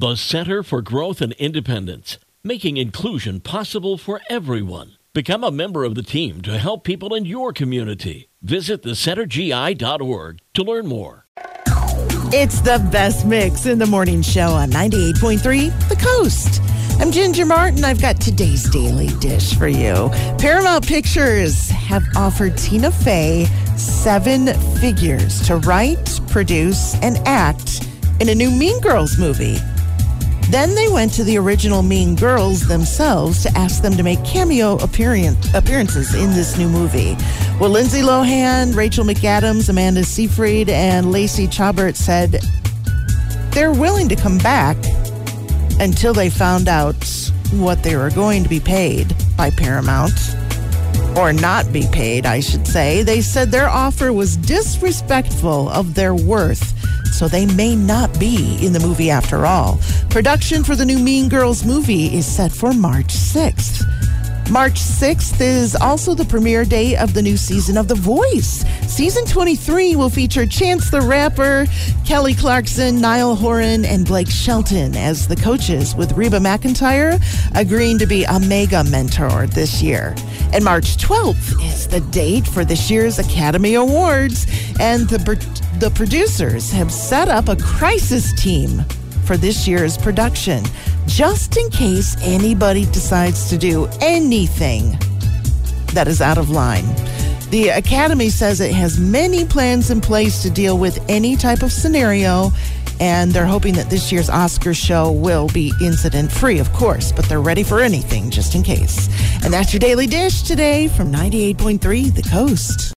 The Center for Growth and Independence, making inclusion possible for everyone. Become a member of the team to help people in your community. Visit thecentergi.org to learn more. It's the best mix in the morning show on 98.3 The Coast. I'm Ginger Martin. I've got today's Daily Dish for you. Paramount Pictures have offered Tina Fey $7 figures to write, produce, and act in a new Mean Girls movie. Then they went to the original Mean Girls themselves to ask them to make cameo appearances in this new movie. Well, Lindsay Lohan, Rachel McAdams, Amanda Seyfried, and Lacey Chabert said they're willing to come back until they found out what they were going to be paid by Paramount, or not be paid, I should say. They said their offer was disrespectful of their worth, so they may not be in the movie after all. Production for the new Mean Girls movie is set for March 6th. March 6th is also the premiere day of the new season of The Voice. Season 23 will feature Chance the Rapper, Kelly Clarkson, Niall Horan, and Blake Shelton as the coaches, with Reba McEntire agreeing to be a mega mentor this year. And March 12th is the date for this year's Academy Awards, and the producers have set up a crisis team for this year's production, just in case anybody decides to do anything that is out of line. The Academy says it has many plans in place to deal with any type of scenario, and they're hoping that this year's Oscar show will be incident-free, of course, but they're ready for anything just in case. And that's your Daily Dish today from 98.3 The Coast.